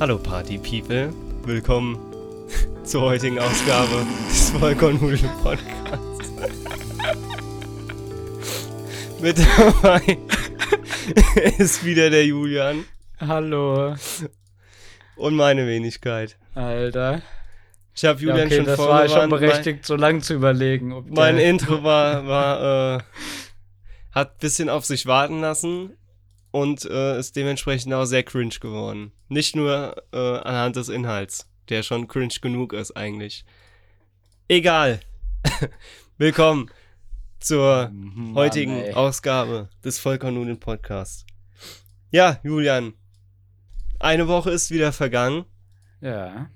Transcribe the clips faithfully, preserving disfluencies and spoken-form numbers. Hallo Party People, willkommen zur heutigen Ausgabe des Vollkornnudel-Podcasts. Mit dabei ist wieder der Julian. Hallo. Und meine Wenigkeit. Alter. Ich habe Julian ja, okay, schon das vorgewarnt. War schon berechtigt, so lang zu überlegen. Ob mein Intro war, war äh, hat ein bisschen auf sich warten lassen. Und äh, ist dementsprechend auch sehr cringe geworden. Nicht nur äh, anhand des Inhalts, der schon cringe genug ist eigentlich. Egal. Willkommen zur Mann, heutigen ey. Ausgabe des Vollkornnudel-Podcasts. Ja, Julian, eine Woche ist wieder vergangen. Ja.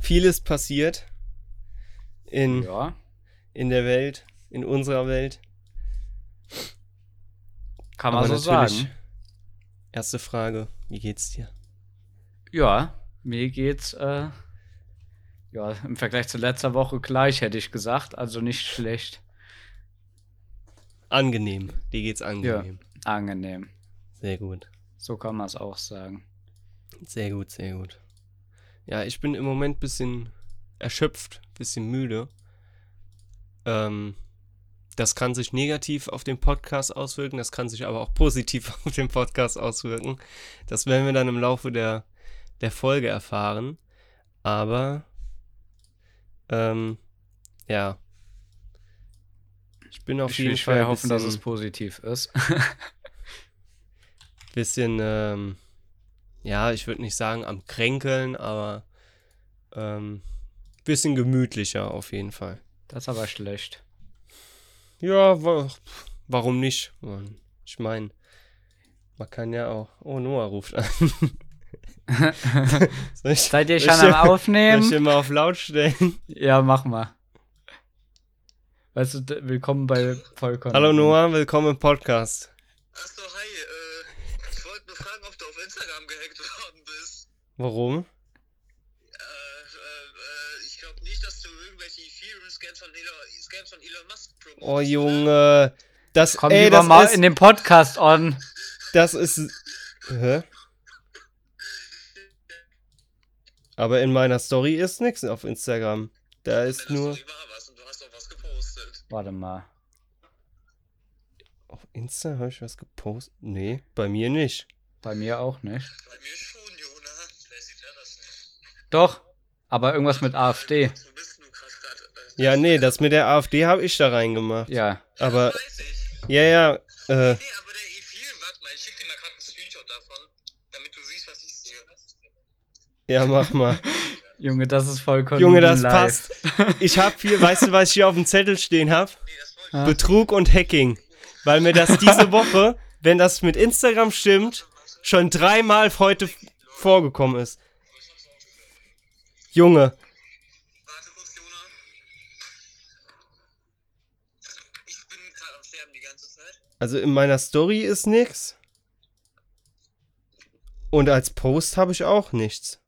Vieles passiert in, ja. in der Welt, in unserer Welt. Kann man so sagen. Erste Frage, wie geht's dir? Ja, mir geht's äh, ja, im Vergleich zu letzter Woche gleich, hätte ich gesagt, also nicht schlecht. Angenehm, dir geht's angenehm. Ja, angenehm. Sehr gut. So kann man es auch sagen. Sehr gut, sehr gut. Ja, ich bin im Moment ein bisschen erschöpft, ein bisschen müde. Ähm... Das kann sich negativ auf den Podcast auswirken, das kann sich aber auch positiv auf den Podcast auswirken. Das werden wir dann im Laufe der, der Folge erfahren. Aber, ähm, ja. Ich bin auf ich jeden will Fall. Ich hoffe, dass es positiv ist. bisschen, ähm, ja, ich würde nicht sagen am Kränkeln, aber ähm, bisschen gemütlicher auf jeden Fall. Das ist aber schlecht. Ja, wa- warum nicht? Ich meine, man kann ja auch... Oh, Noah ruft an. ich, Seid ihr schon am immer, Aufnehmen? Soll ich immer auf laut stellen? Ja, mach mal. Weißt du, d- willkommen bei Vollkorn. Hallo Noah, willkommen im Podcast. Achso, hi. Äh, ich wollte nur fragen, ob du auf Instagram gehackt worden bist. Warum? Scans von, von Elon Musk. Oh Junge, das kommt lieber mal ist, in den Podcast on. Das ist hä? Aber in meiner Story ist nichts auf Instagram. Da ist nur Story war was und du hast auch was gepostet. Warte mal. Auf Insta habe ich was gepostet? Nee, bei mir nicht. Bei mir auch nicht. Bei mir schon, Jona. Vielleicht sieht er das nicht. Doch, aber irgendwas mit AfD. Ja, nee, das mit der AfD habe ich da reingemacht. Ja. Aber, ja, ja, äh. Nee, aber der Ethereum, warte mal, ich schicke dir mal gerade einen Screenshot davon, damit du siehst, was ich sehe. Ja, mach mal. Junge, das ist vollkommen Junge, das live. Passt. Ich hab hier, weißt du, was ich hier auf dem Zettel stehen habe? Nee, Betrug und Hacking. Weil mir das diese Woche, wenn das mit Instagram stimmt, schon dreimal heute vorgekommen ist. Junge. Also in meiner Story ist nichts. Und als Post habe ich auch nichts.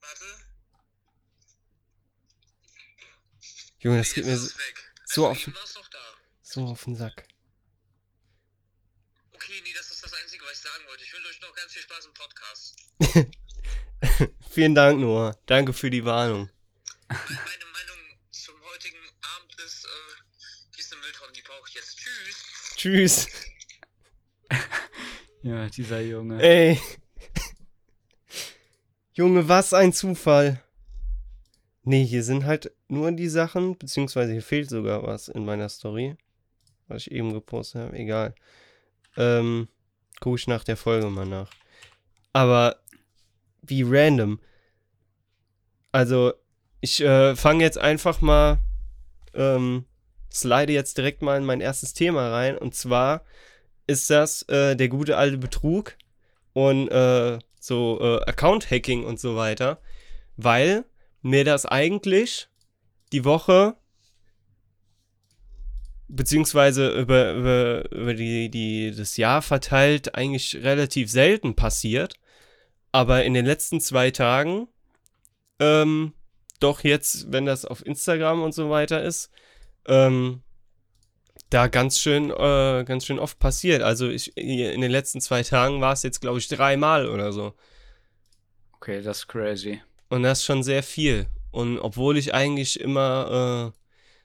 Warte. Junge, das nee, geht mir so, so, auf, so auf den Sack. Okay, nee, das ist das Einzige, was ich sagen wollte. Ich wünsche euch noch ganz viel Spaß im Podcast. Vielen Dank, Noah. Danke für die Warnung. Meine Meinung zum heutigen Abend ist... Äh Die brauche ich jetzt. Tschüss. Tschüss. Ja, dieser Junge. Ey. Junge, was ein Zufall. Nee, hier sind halt nur die Sachen, beziehungsweise hier fehlt sogar was in meiner Story, was ich eben gepostet habe. Egal. Ähm, gucke ich nach der Folge mal nach. Aber wie random. Also, ich äh, fange jetzt einfach mal ähm, slide jetzt direkt mal in mein erstes Thema rein. Und zwar ist das äh, der gute alte Betrug und äh, so äh, Account-Hacking und so weiter. Weil mir das eigentlich die Woche, beziehungsweise über, über, über die, die, das Jahr verteilt, eigentlich relativ selten passiert. Aber in den letzten zwei Tagen, ähm, doch jetzt, wenn das auf Instagram und so weiter ist, Ähm, da ganz schön, äh, ganz schön oft passiert. Also ich, in den letzten zwei Tagen war es jetzt, glaube ich, dreimal oder so. Okay, das ist crazy. Und das ist schon sehr viel. Und obwohl ich eigentlich immer äh,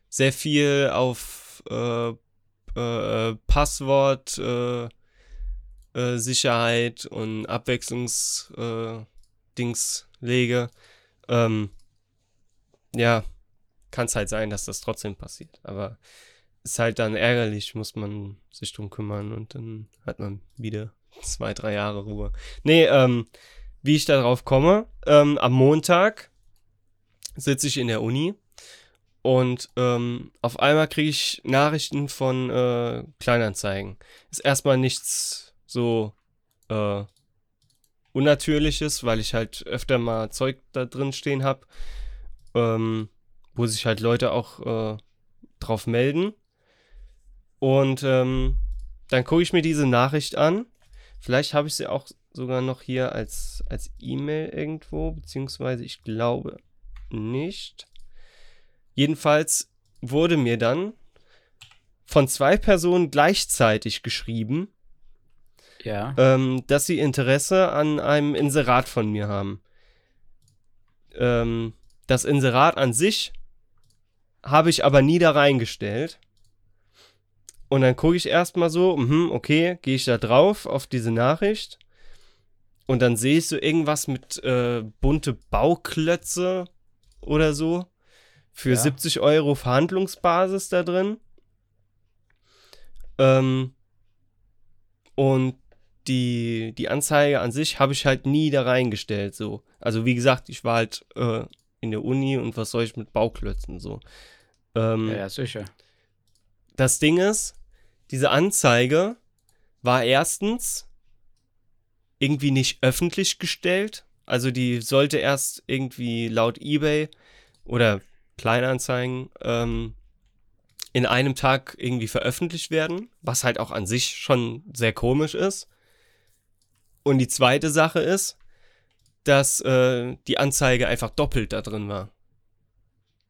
sehr viel auf äh, äh, Passwort, äh, äh, Sicherheit und Abwechslungsdings äh, lege, ähm, ja, kann es halt sein, dass das trotzdem passiert. Aber ist halt dann ärgerlich, muss man sich drum kümmern und dann hat man wieder zwei, drei Jahre Ruhe. Nee, ähm, wie ich da drauf komme, ähm, am Montag sitze ich in der Uni und ähm, auf einmal kriege ich Nachrichten von äh, Kleinanzeigen. Ist erstmal nichts so äh, Unnatürliches, weil ich halt öfter mal Zeug da drin stehen habe, ähm, wo sich halt Leute auch äh, drauf melden. Und ähm, dann gucke ich mir diese Nachricht an. Vielleicht habe ich sie auch sogar noch hier als, als E-Mail irgendwo, beziehungsweise ich glaube nicht. Jedenfalls wurde mir dann von zwei Personen gleichzeitig geschrieben, ja. ähm, dass sie Interesse an einem Inserat von mir haben. Ähm, das Inserat an sich habe ich aber nie da reingestellt. Und dann gucke ich erstmal so, mh, okay, gehe ich da drauf auf diese Nachricht und dann sehe ich so irgendwas mit äh, bunte Bauklötze oder so für ja. siebzig Euro Verhandlungsbasis da drin. Ähm, und die, die Anzeige an sich habe ich halt nie da reingestellt. So. Also wie gesagt, ich war halt äh, in der Uni und was soll ich mit Bauklötzen so. Ähm, ja, ja, sicher. Das Ding ist, diese Anzeige war erstens irgendwie nicht öffentlich gestellt. Also die sollte erst irgendwie laut eBay oder Kleinanzeigen ähm, in einem Tag irgendwie veröffentlicht werden, was halt auch an sich schon sehr komisch ist. Und die zweite Sache ist, dass äh, die Anzeige einfach doppelt da drin war.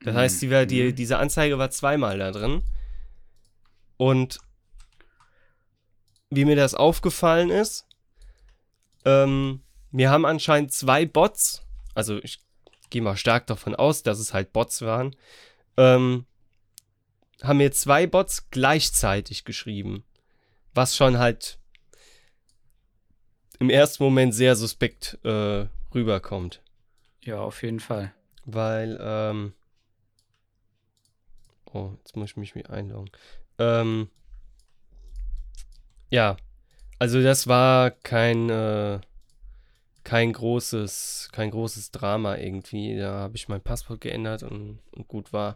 Das mhm. heißt, die war, die, diese Anzeige war zweimal da drin. Und wie mir das aufgefallen ist, ähm, mir haben anscheinend zwei Bots, also ich gehe mal stark davon aus, dass es halt Bots waren, ähm, haben mir zwei Bots gleichzeitig geschrieben, was schon halt im ersten Moment sehr suspekt äh, rüberkommt. Ja, auf jeden Fall. Weil, ähm, oh, jetzt muss ich mich wieder einloggen. Ähm, ja, also das war kein äh, kein großes kein großes Drama irgendwie. Da habe ich mein Passwort geändert und, und gut war.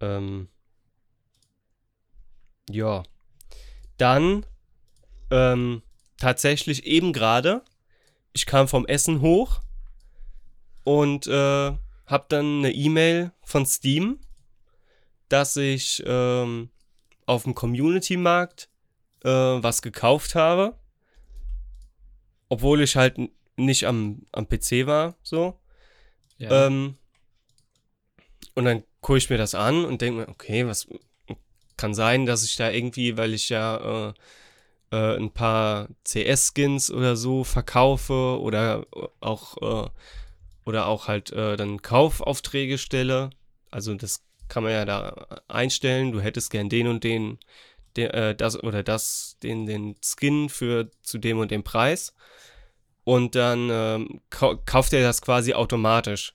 Ähm, ja, dann ähm, tatsächlich eben gerade. Ich kam vom Essen hoch und äh, habe dann eine E-Mail von Steam, dass ich ähm, auf dem Community-Markt äh, was gekauft habe, obwohl ich halt n- nicht am, am P C war, so. Ja. Ähm, und dann gucke ich mir das an und denke mir, okay, was kann sein, dass ich da irgendwie, weil ich ja äh, äh, ein paar C S-Skins oder so verkaufe oder auch, äh, oder auch halt äh, dann Kaufaufträge stelle, also das kann man ja da einstellen, du hättest gern den und den, den äh, das oder das, den, den Skin für zu dem und dem Preis. Und dann ähm, ka- kauft er das quasi automatisch.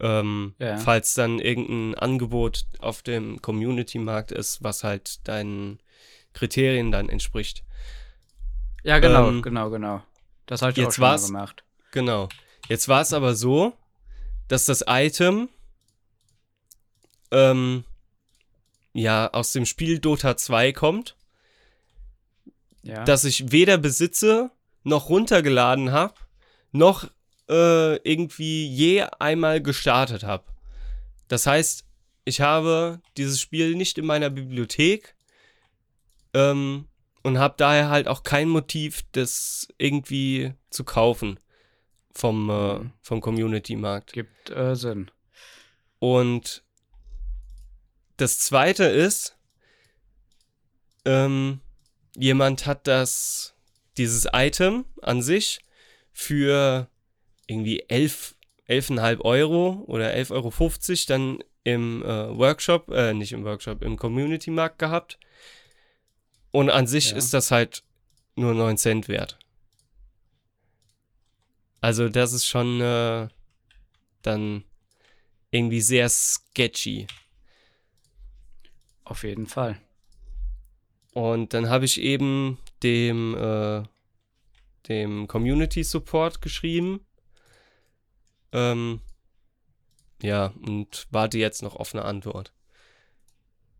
Ähm, ja. Falls dann irgendein Angebot auf dem Community-Markt ist, was halt deinen Kriterien dann entspricht. Ja, genau, ähm, genau, genau. Das habe ich auch schon mal gemacht. Genau. Jetzt war es aber so, dass das Item Ähm, ja, aus dem Spiel Dota zwei kommt, ja. dass ich weder besitze, noch runtergeladen habe, noch äh, irgendwie je einmal gestartet habe. Das heißt, ich habe dieses Spiel nicht in meiner Bibliothek ähm, und habe daher halt auch kein Motiv, das irgendwie zu kaufen vom, äh, vom Community-Markt. Gibt äh, Sinn. Und das zweite ist, ähm, jemand hat das, dieses Item an sich für irgendwie elf, elf Komma fünf Euro oder elf Euro fünfzig dann im äh, Workshop, äh, nicht im Workshop, im Community-Markt gehabt. Und an sich ja. ist das halt nur neun Cent wert. Also das ist schon äh, dann irgendwie sehr sketchy. Auf jeden Fall. Und dann habe ich eben dem, äh, dem Community Support geschrieben. Ähm, ja, und warte jetzt noch auf eine Antwort.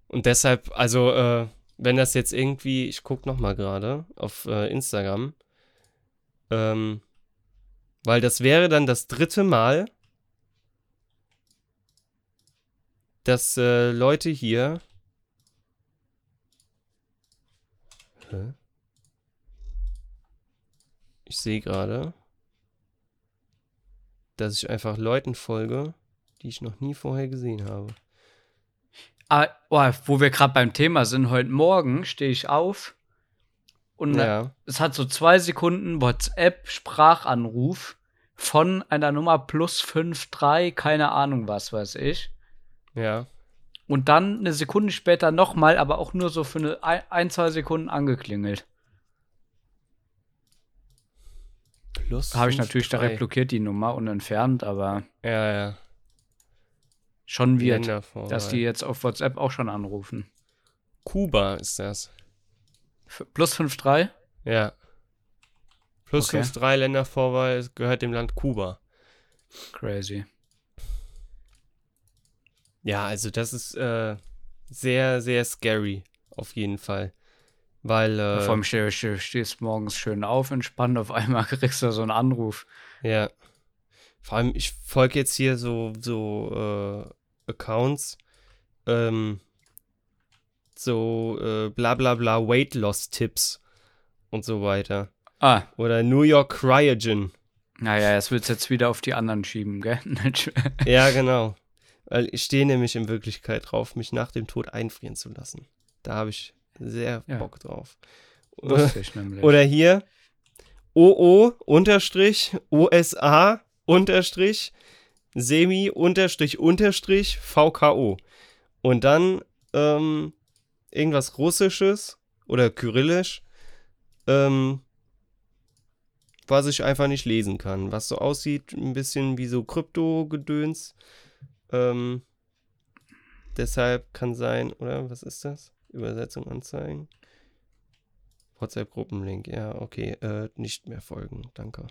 Und deshalb, also, äh, wenn das jetzt irgendwie, ich gucke nochmal gerade auf äh, Instagram, ähm, weil das wäre dann das dritte Mal, dass äh, Leute hier ich sehe gerade, dass ich einfach Leuten folge, die ich noch nie vorher gesehen habe. Ah, oh, wo wir gerade beim Thema sind, heute Morgen stehe ich auf und ja. es hat so zwei Sekunden WhatsApp-Sprachanruf von einer Nummer plus fünf drei, keine Ahnung was weiß ich. Ja. Und dann eine Sekunde später nochmal, aber auch nur so für eine ein, ein, zwei Sekunden angeklingelt. Plus habe ich natürlich direkt blockiert die Nummer und entfernt, aber ja, ja. schon weird, Wundervoll. Dass die jetzt auf WhatsApp auch schon anrufen. Kuba ist das. F- plus fünf drei? Ja. Plus okay. fünf drei Ländervorwahl gehört dem Land Kuba. Crazy. Ja, also das ist äh, sehr, sehr scary, auf jeden Fall. Weil, äh, vor allem stehst du stehst morgens schön auf, entspannt, auf einmal kriegst du so einen Anruf. Ja, vor allem, ich folge jetzt hier so, so äh, Accounts, ähm, so äh, bla bla bla Weight Loss Tipps und so weiter. Ah. Oder New York Cryogen. Naja, das willst du jetzt wieder auf die anderen schieben, gell? Ja, genau. Weil ich stehe nämlich in Wirklichkeit drauf, mich nach dem Tod einfrieren zu lassen. Da habe ich sehr ja. Bock drauf. Wusste ich nämlich. Oder hier O O U S A Semi V K O. Und dann ähm, irgendwas Russisches oder Kyrillisch, ähm, was ich einfach nicht lesen kann. Was so aussieht, ein bisschen wie so Krypto-Gedöns. Ähm, deshalb kann sein, oder was ist das? Übersetzung anzeigen. WhatsApp-Gruppenlink, ja, okay. Äh, nicht mehr folgen, danke.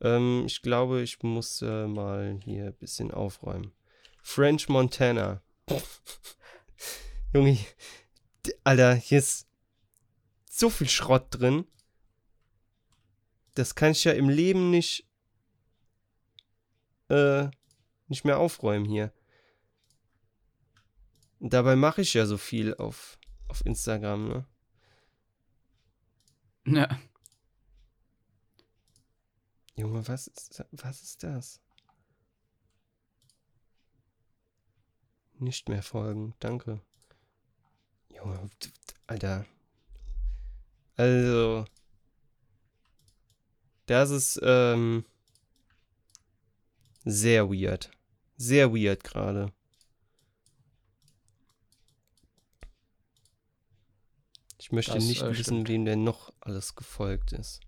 Ähm, ich glaube, ich muss äh, mal hier ein bisschen aufräumen. French Montana. Junge, Alter, hier ist so viel Schrott drin. Das kann ich ja im Leben nicht äh, nicht mehr aufräumen hier. Und dabei mache ich ja so viel auf, auf Instagram, ne? Ja. Junge, was ist, was ist das? Nicht mehr folgen, danke. Junge, Alter. Also, das ist ähm, sehr weird. Sehr weird gerade. Ich möchte das, nicht äh, wissen, stimmt. wem denn noch alles gefolgt ist.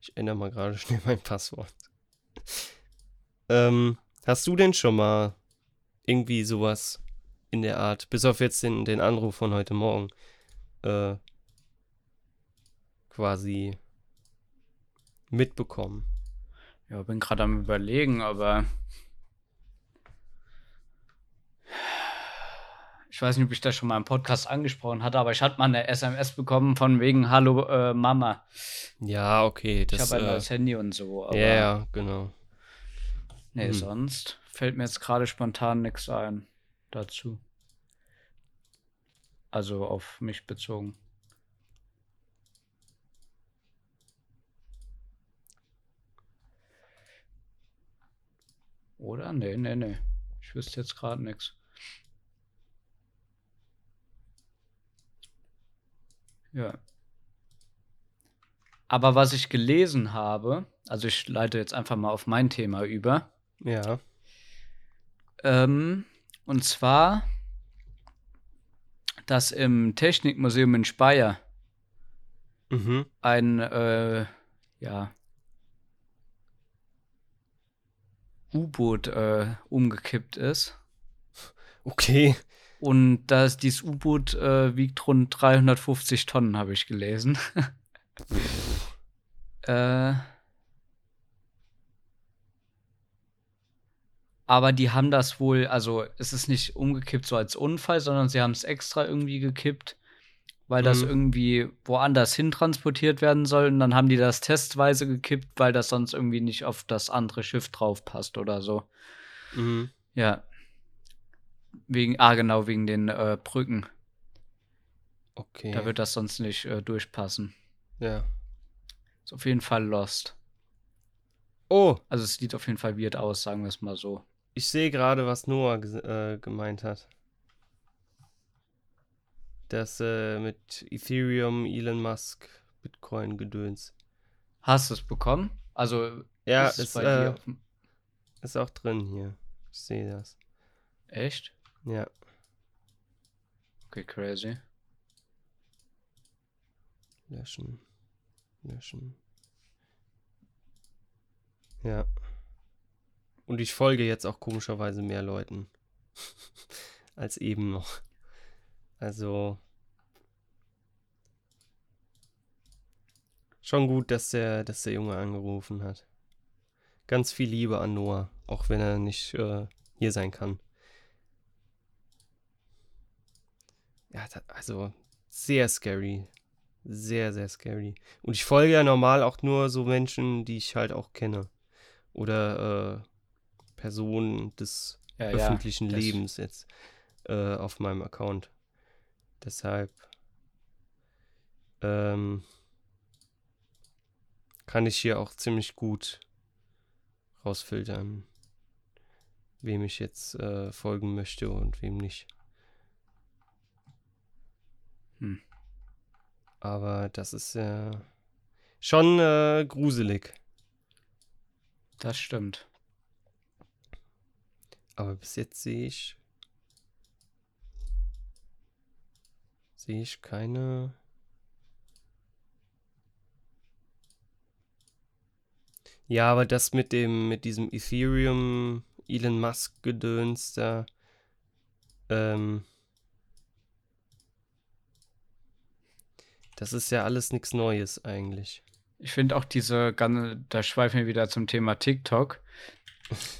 Ich ändere mal gerade schnell mein Passwort. ähm, hast du denn schon mal irgendwie sowas in der Art, bis auf jetzt den, den Anruf von heute Morgen, äh, quasi mitbekommen? Ja, bin gerade am Überlegen, aber ich weiß nicht, ob ich das schon mal im Podcast angesprochen hatte, aber ich hatte mal eine S M S bekommen von wegen Hallo äh, Mama. Ja, okay. Das, ich habe ein äh, neues Handy und so. Ja, yeah, genau. Nee, hm. sonst fällt mir jetzt gerade spontan nichts ein dazu. Also auf mich bezogen. Oder? Nee, nee, nee. Ich wüsste jetzt gerade nichts. Ja. Aber was ich gelesen habe, also ich leite jetzt einfach mal auf mein Thema über. Ja. Ähm, und zwar, dass im Technikmuseum in Speyer mhm. ein, äh, ja, U-Boot äh, umgekippt ist. Okay. Und das, dieses U-Boot äh, wiegt rund dreihundertfünfzig Tonnen, habe ich gelesen. äh, aber die haben das wohl, also es ist nicht umgekippt so als Unfall, sondern sie haben es extra irgendwie gekippt, weil mhm. das irgendwie woanders hin transportiert werden soll. Und dann haben die das testweise gekippt, weil das sonst irgendwie nicht auf das andere Schiff drauf passt oder so. Mhm. Ja. Wegen, ah, genau, wegen den äh, Brücken. Okay. Da wird das sonst nicht äh, durchpassen. Ja. Ist auf jeden Fall lost. Oh. Also es sieht auf jeden Fall weird aus, sagen wir es mal so. Ich sehe gerade, was Noah g- äh, gemeint hat. Das äh, mit Ethereum, Elon Musk, Bitcoin, Gedöns. Hast du es bekommen? Also ja, ist es ist, bei äh, dir auf- ist auch drin hier. Ich sehe das. Echt? Ja. Okay, crazy. Löschen. Löschen. Ja. Und ich folge jetzt auch komischerweise mehr Leuten als eben noch. Also schon gut, dass der, dass der Junge angerufen hat. Ganz viel Liebe an Noah, auch wenn er nicht äh, hier sein kann. Ja, also sehr scary. Sehr, sehr scary. Und ich folge ja normal auch nur so Menschen, die ich halt auch kenne. Oder äh, Personen des ja, öffentlichen ja, Lebens jetzt äh, auf meinem Account. Deshalb ähm, kann ich hier auch ziemlich gut rausfiltern, wem ich jetzt äh, folgen möchte und wem nicht. Hm. Aber das ist ja äh, schon äh, gruselig. Das stimmt. Aber bis jetzt sehe ich sehe ich keine Ja, aber das mit dem mit diesem Ethereum Elon Musk Gedöns da ähm das ist ja alles nichts Neues eigentlich. Ich finde auch diese ganze, da schweifen wir wieder zum Thema TikTok.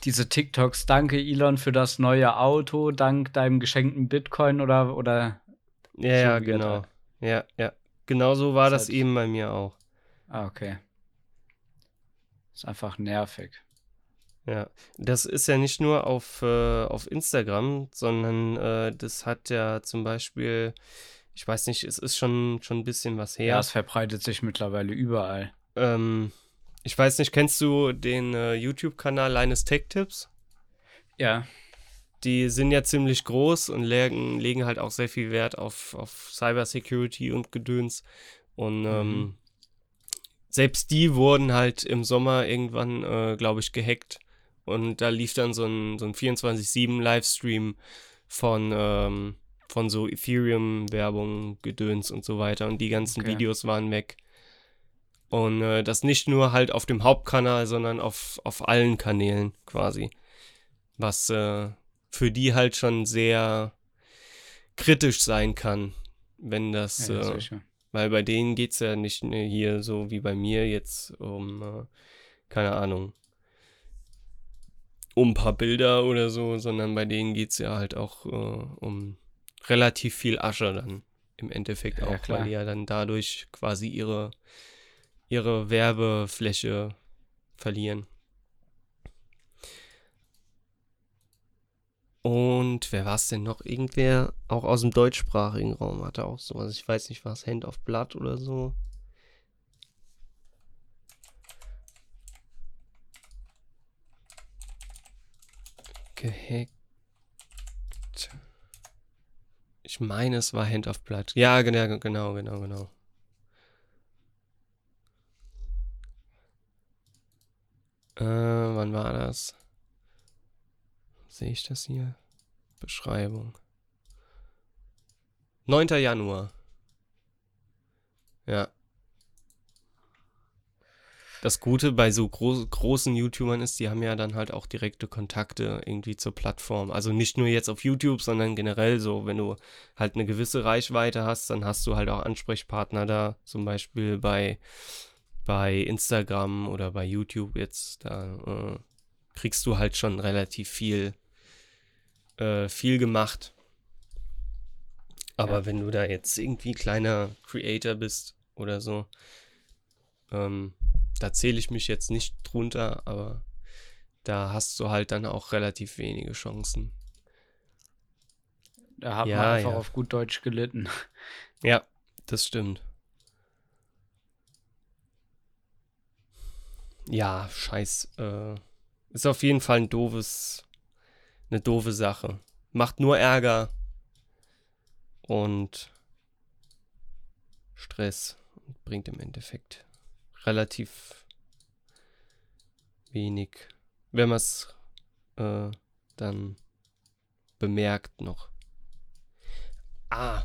Diese TikToks, danke Elon für das neue Auto, dank deinem geschenkten Bitcoin oder oder. Ja, ja genau. Tag. Ja, ja. Genau so war das, das eben bei mir auch. Ah, okay. Ist einfach nervig. Ja, das ist ja nicht nur auf, äh, auf Instagram, sondern äh, das hat ja zum Beispiel. Ich weiß nicht, es ist schon, schon ein bisschen was her. Ja, es verbreitet sich mittlerweile überall. Ähm, ich weiß nicht, kennst du den äh, YouTube-Kanal Linus Tech Tips? Ja. Die sind ja ziemlich groß und legen, legen halt auch sehr viel Wert auf, auf Cybersecurity und Gedöns. Und ähm, mhm. selbst die wurden halt im Sommer irgendwann, äh, glaube ich, gehackt. Und da lief dann so ein, so ein vierundzwanzig sieben Livestream von... Ähm, von so Ethereum-Werbung, Gedöns und so weiter. Und die ganzen okay. Videos waren weg. Und äh, das nicht nur halt auf dem Hauptkanal, sondern auf, auf allen Kanälen quasi. Was äh, für die halt schon sehr kritisch sein kann, wenn das... Ja, äh, weil bei denen geht es ja nicht hier so wie bei mir jetzt um, äh, keine Ahnung, um ein paar Bilder oder so, sondern bei denen geht es ja halt auch äh, um... relativ viel Asche dann im Endeffekt ja, auch, klar. Weil die ja dann dadurch quasi ihre, ihre Werbefläche verlieren. Und wer war es denn noch? Irgendwer auch aus dem deutschsprachigen Raum hatte auch sowas. Ich weiß nicht, war es Hand of Blood oder so? Gehackt. Ich meine, es war Hand of Blood. Ja, genau, genau, genau, genau. Äh, wann war das? Sehe ich das hier? Beschreibung. neunter Januar. Ja. Das Gute bei so groß, großen YouTubern ist, die haben ja dann halt auch direkte Kontakte irgendwie zur Plattform. Also nicht nur jetzt auf YouTube, sondern generell so, wenn du halt eine gewisse Reichweite hast, dann hast du halt auch Ansprechpartner da, zum Beispiel bei, bei Instagram oder bei YouTube jetzt. Da äh, kriegst du halt schon relativ viel, äh, viel gemacht. Aber ja, wenn du da jetzt irgendwie kleiner Creator bist oder so, ähm, da zähle ich mich jetzt nicht drunter, aber da hast du halt dann auch relativ wenige Chancen. Da hat ja, man einfach ja. auf gut Deutsch gelitten. Ja, das stimmt. Ja, scheiß. Äh, ist auf jeden Fall ein doofes, eine doofe Sache. Macht nur Ärger und Stress und bringt im Endeffekt relativ wenig, wenn man es äh, dann bemerkt noch. Ah,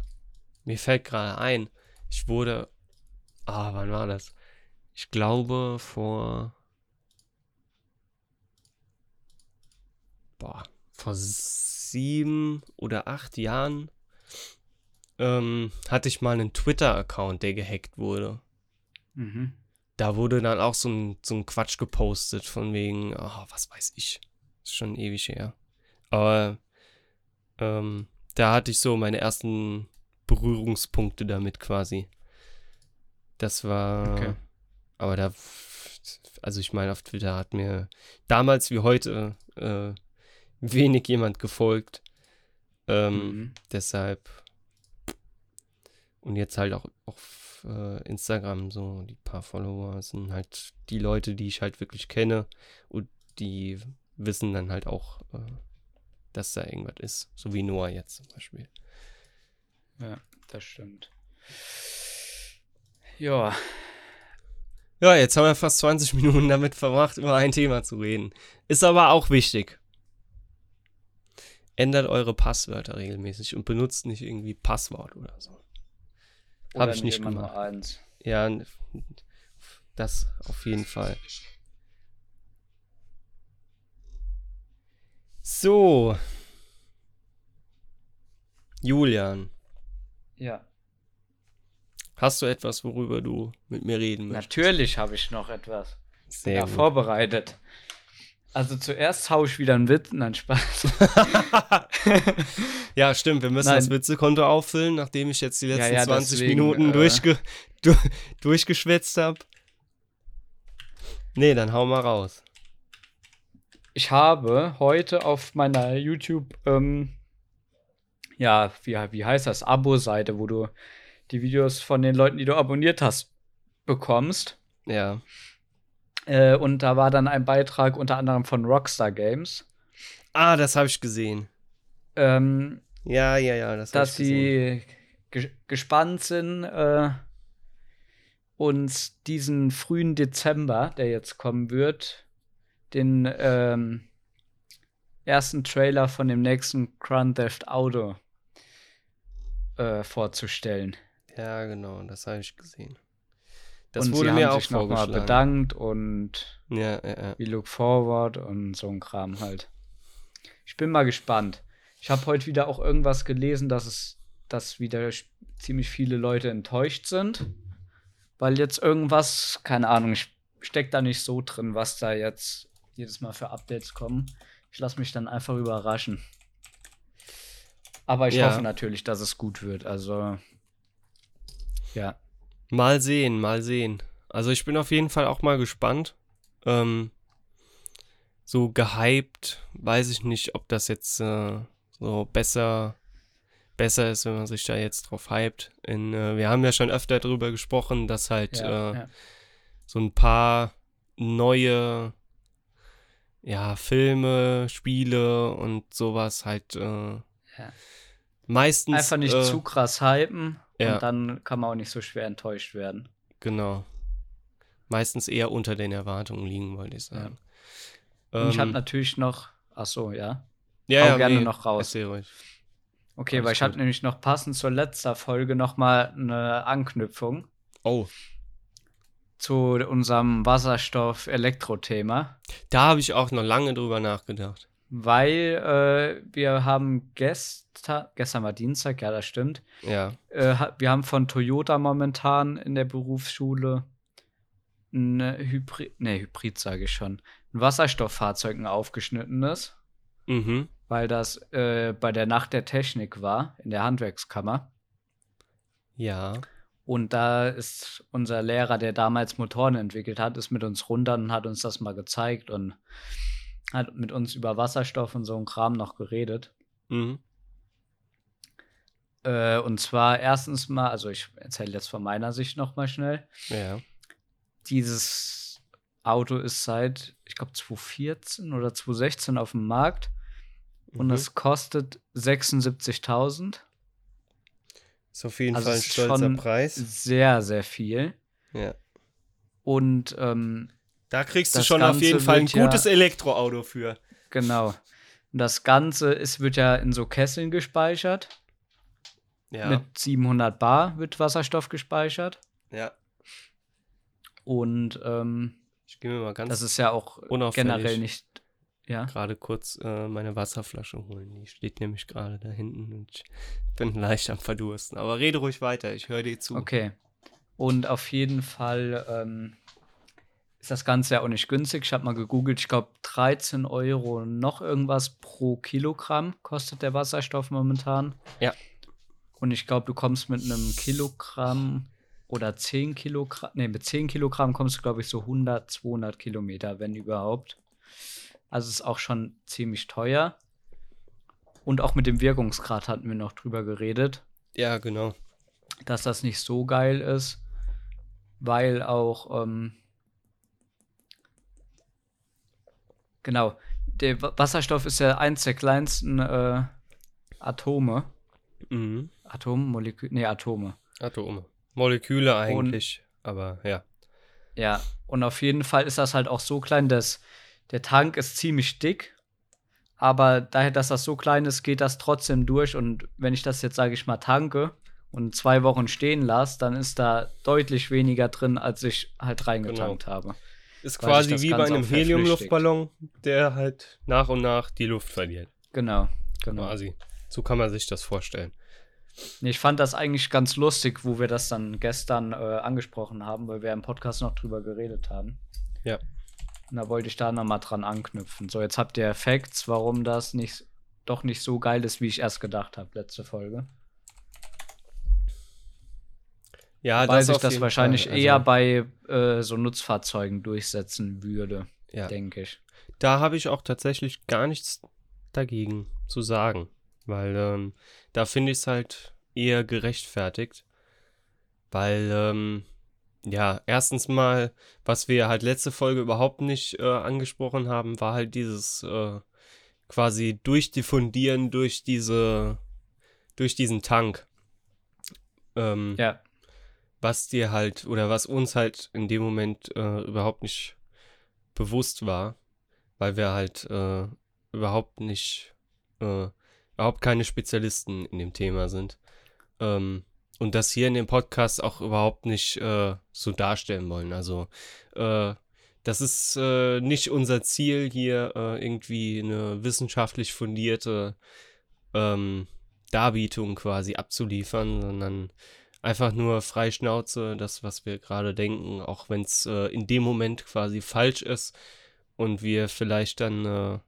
mir fällt gerade ein, ich wurde, ah, wann war das? Ich glaube vor, boah, vor sieben oder acht Jahren ähm, hatte ich mal einen Twitter-Account, der gehackt wurde. Mhm. Da wurde dann auch so ein, so ein Quatsch gepostet, von wegen, oh, was weiß ich, ist schon ewig her. Aber ähm, da hatte ich so meine ersten Berührungspunkte damit quasi. Das war, okay. aber da, also ich meine, auf Twitter hat mir damals wie heute äh, wenig jemand gefolgt. Ähm, mhm. Deshalb, und jetzt halt auch, auch Instagram, so die paar Follower sind halt die Leute, die ich halt wirklich kenne und die wissen dann halt auch, dass da irgendwas ist, so wie Noah jetzt zum Beispiel. Ja, das stimmt. Ja. Ja, jetzt haben wir fast zwanzig Minuten damit verbracht, über ein Thema zu reden. Ist aber auch wichtig. Ändert eure Passwörter regelmäßig und benutzt nicht irgendwie Passwort oder so. Habe ich nicht gemacht. Eins. Ja, das auf jeden Fall. So. Julian. Ja. Hast du etwas, worüber du mit mir reden möchtest? Natürlich habe ich noch etwas. Sehr gut. Vorbereitet. Also zuerst haue ich wieder einen Witz, nein, Spaß. Ja, stimmt, wir müssen nein. das Witzekonto auffüllen, nachdem ich jetzt die letzten ja, ja, zwanzig deswegen, Minuten durchge- du- durchgeschwätzt habe. Nee, dann hau mal raus. Ich habe heute auf meiner YouTube, ähm, ja, wie, wie heißt das, Abo-Seite, wo du die Videos von den Leuten, die du abonniert hast, bekommst. Ja. Und da war dann ein Beitrag unter anderem von Rockstar Games. Ah, das habe ich gesehen. Ähm, ja, ja, ja, das habe ich gesehen. Dass sie g- gespannt sind, äh, uns diesen frühen Dezember, der jetzt kommen wird, den ähm, ersten Trailer von dem nächsten Grand Theft Auto äh, vorzustellen. Ja, genau, das habe ich gesehen. Das und wurde sie mir haben sich auch nochmal bedankt und ja, ja, ja. We look forward und so ein Kram halt. Ich bin mal gespannt. Ich habe heute wieder auch irgendwas gelesen, dass es, dass wieder ziemlich viele Leute enttäuscht sind, weil jetzt irgendwas, keine Ahnung, ich stecke da nicht so drin, was da jetzt jedes Mal für Updates kommen. Ich lasse mich dann einfach überraschen. Aber ich ja. hoffe natürlich, dass es gut wird. Also, ja. Mal sehen, mal sehen. Also ich bin auf jeden Fall auch mal gespannt. Ähm, so gehypt, weiß ich nicht, ob das jetzt äh, so besser, besser ist, wenn man sich da jetzt drauf hypt. In, äh, wir haben ja schon öfter darüber gesprochen, dass halt ja, äh, ja. so ein paar neue ja, Filme, Spiele und sowas halt äh, ja. meistens einfach nicht äh, zu krass hypen. Ja. Und dann kann man auch nicht so schwer enttäuscht werden. Genau. Meistens eher unter den Erwartungen liegen, wollte ich sagen. Ja. Ähm, ich habe natürlich noch, ach so, ja. Ja, Auch ja gerne nee, noch raus. Erzähl ruhig. Okay, Alles weil ich habe nämlich noch passend zur letzten Folge noch mal eine Anknüpfung. Oh. Zu unserem Wasserstoff-Elektro-Thema. Da habe ich auch noch lange drüber nachgedacht. Weil äh, wir haben gestern, gestern war Dienstag, ja, das stimmt. Ja. Äh, wir haben von Toyota momentan in der Berufsschule ein Hybrid, ne, Hybrid sage ich schon, ein Wasserstofffahrzeug, ein aufgeschnittenes. Mhm. Weil das äh, bei der Nacht der Technik war, in der Handwerkskammer. Ja. Und da ist unser Lehrer, der damals Motoren entwickelt hat, ist mit uns runter und hat uns das mal gezeigt und hat mit uns über Wasserstoff und so einen Kram noch geredet. Mhm. Äh, und zwar erstens mal, also ich erzähle jetzt von meiner Sicht noch mal schnell. Ja. Dieses Auto ist seit, ich glaube, zwanzig vierzehn oder zwanzig sechzehn auf dem Markt. Und es mhm. kostet sechsundsiebzigtausend. Ist auf jeden also Fall ein stolzer schon Preis. Sehr, sehr viel. Ja. Und ähm, da kriegst du schon Ganze auf jeden Fall ein gutes ja, Elektroauto für. Genau. Und das Ganze ist, wird ja in so Kesseln gespeichert. Ja. Mit siebenhundert Bar wird Wasserstoff gespeichert. Ja. Und ähm, ich gebe mir mal ganz das ist ja auch generell nicht. Ja. Gerade kurz äh, meine Wasserflasche holen. Die steht nämlich gerade da hinten und ich bin leicht am Verdursten. Aber rede ruhig weiter, ich höre dir zu. Okay. Und auf jeden Fall ähm, ist das Ganze ja auch nicht günstig. Ich habe mal gegoogelt, ich glaube dreizehn Euro noch irgendwas pro Kilogramm kostet der Wasserstoff momentan. Ja. Und ich glaube, du kommst mit einem Kilogramm oder zehn Kilogramm, nee, mit zehn Kilogramm kommst du, glaube ich, so hundert, zweihundert Kilometer, wenn überhaupt. Also ist auch schon ziemlich teuer. Und auch mit dem Wirkungsgrad hatten wir noch drüber geredet. Ja, genau. Dass das nicht so geil ist, weil auch, ähm, genau, der Wasserstoff ist ja eins der kleinsten äh, Atome. Mhm. Atome, Moleküle, nee, Atome. Atome. Moleküle eigentlich, und, aber ja. Ja, und auf jeden Fall ist das halt auch so klein, dass der Tank ist ziemlich dick, aber daher, dass das so klein ist, geht das trotzdem durch. Und wenn ich das jetzt, sage ich mal, tanke und zwei Wochen stehen lasse, dann ist da deutlich weniger drin, als ich halt reingetankt genau. habe. Ist quasi wie bei einem Heliumluftballon, der halt nach und nach die Luft verliert. Genau, genau. Quasi. So kann man sich das vorstellen. Ich fand das eigentlich ganz lustig, wo wir das dann gestern äh, angesprochen haben, weil wir im Podcast noch drüber geredet haben. Ja. Und da wollte ich da nochmal dran anknüpfen. So, jetzt habt ihr Facts, warum das nicht, doch nicht so geil ist, wie ich erst gedacht habe, letzte Folge. Ja, weil sich das wahrscheinlich also eher bei äh, so Nutzfahrzeugen durchsetzen würde, ja. denke ich. Da habe ich auch tatsächlich gar nichts dagegen zu sagen, weil ähm, da finde ich es halt eher gerechtfertigt, weil ähm, ja, erstens mal, was wir halt letzte Folge überhaupt nicht äh, angesprochen haben, war halt dieses äh, quasi durchdiffundieren durch diese, durch diesen Tank. Ähm, ja. Was dir halt, oder was uns halt in dem Moment äh, überhaupt nicht bewusst war, weil wir halt äh, überhaupt nicht, äh, überhaupt keine Spezialisten in dem Thema sind. Ähm, Und das hier in dem Podcast auch überhaupt nicht äh, so darstellen wollen. Also äh, das ist äh, nicht unser Ziel, hier äh, irgendwie eine wissenschaftlich fundierte ähm, Darbietung quasi abzuliefern, sondern einfach nur frei Schnauze, das, was wir gerade denken, auch wenn es äh, in dem Moment quasi falsch ist und wir vielleicht dann äh,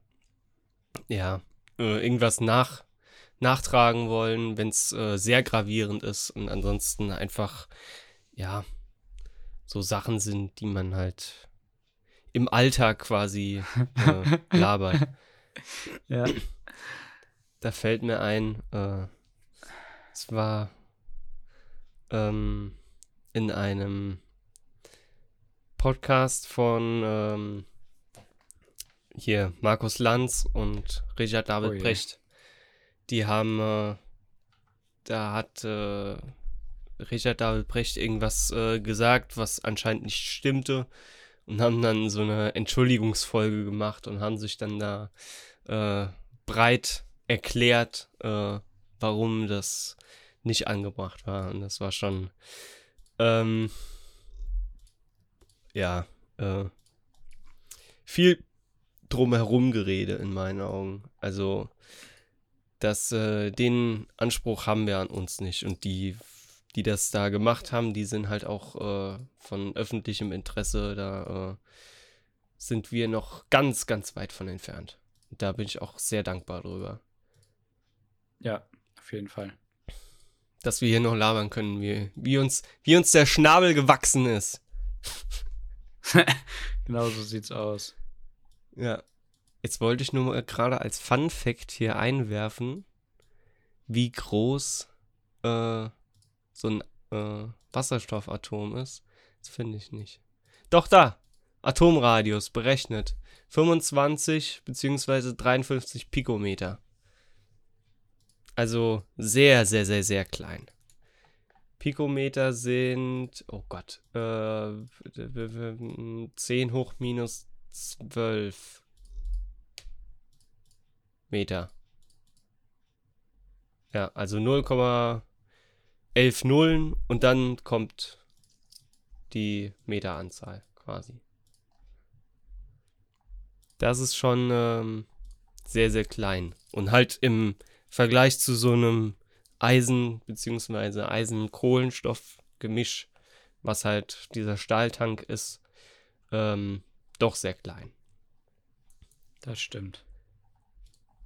ja äh, irgendwas nach nachtragen wollen, wenn es äh, sehr gravierend ist und ansonsten einfach, ja, so Sachen sind, die man halt im Alltag quasi äh, labert. Ja. Da fällt mir ein, äh, es war ähm, in einem Podcast von ähm, hier Markus Lanz und Richard David oh yeah. Precht. Die haben, äh, da hat äh, Richard David Precht irgendwas äh, gesagt, was anscheinend nicht stimmte. und haben dann so eine Entschuldigungsfolge gemacht und haben sich dann da äh, breit erklärt, äh, warum das nicht angebracht war. Und das war schon, ähm, ja, äh, viel drumherum Gerede in meinen Augen. Also, dass äh, den Anspruch haben wir an uns nicht. Und die, die das da gemacht haben, die sind halt auch äh, von öffentlichem Interesse. Da äh, sind wir noch ganz, ganz weit von entfernt. Da bin ich auch sehr dankbar drüber. Ja, auf jeden Fall. Dass wir hier noch labern können, wie, wie, uns, wie uns der Schnabel gewachsen ist. Genau so sieht's aus. Ja. Jetzt wollte ich nur gerade als Fun-Fact hier einwerfen, wie groß äh, so ein äh, Wasserstoffatom ist. Das finde ich nicht. Doch, da! Atomradius berechnet. fünfundzwanzig bzw. dreiundfünfzig Pikometer. Also sehr, sehr, sehr, sehr klein. Pikometer sind, oh Gott, äh, zehn hoch minus zwölf Meter. Ja, also null Komma elf Nullen und dann kommt die Meteranzahl quasi. Das ist schon ähm, sehr, sehr klein. Und halt im Vergleich zu so einem Eisen- bzw. Eisen-Kohlenstoff-Gemisch, was halt dieser Stahltank ist, ähm, doch sehr klein. Das stimmt.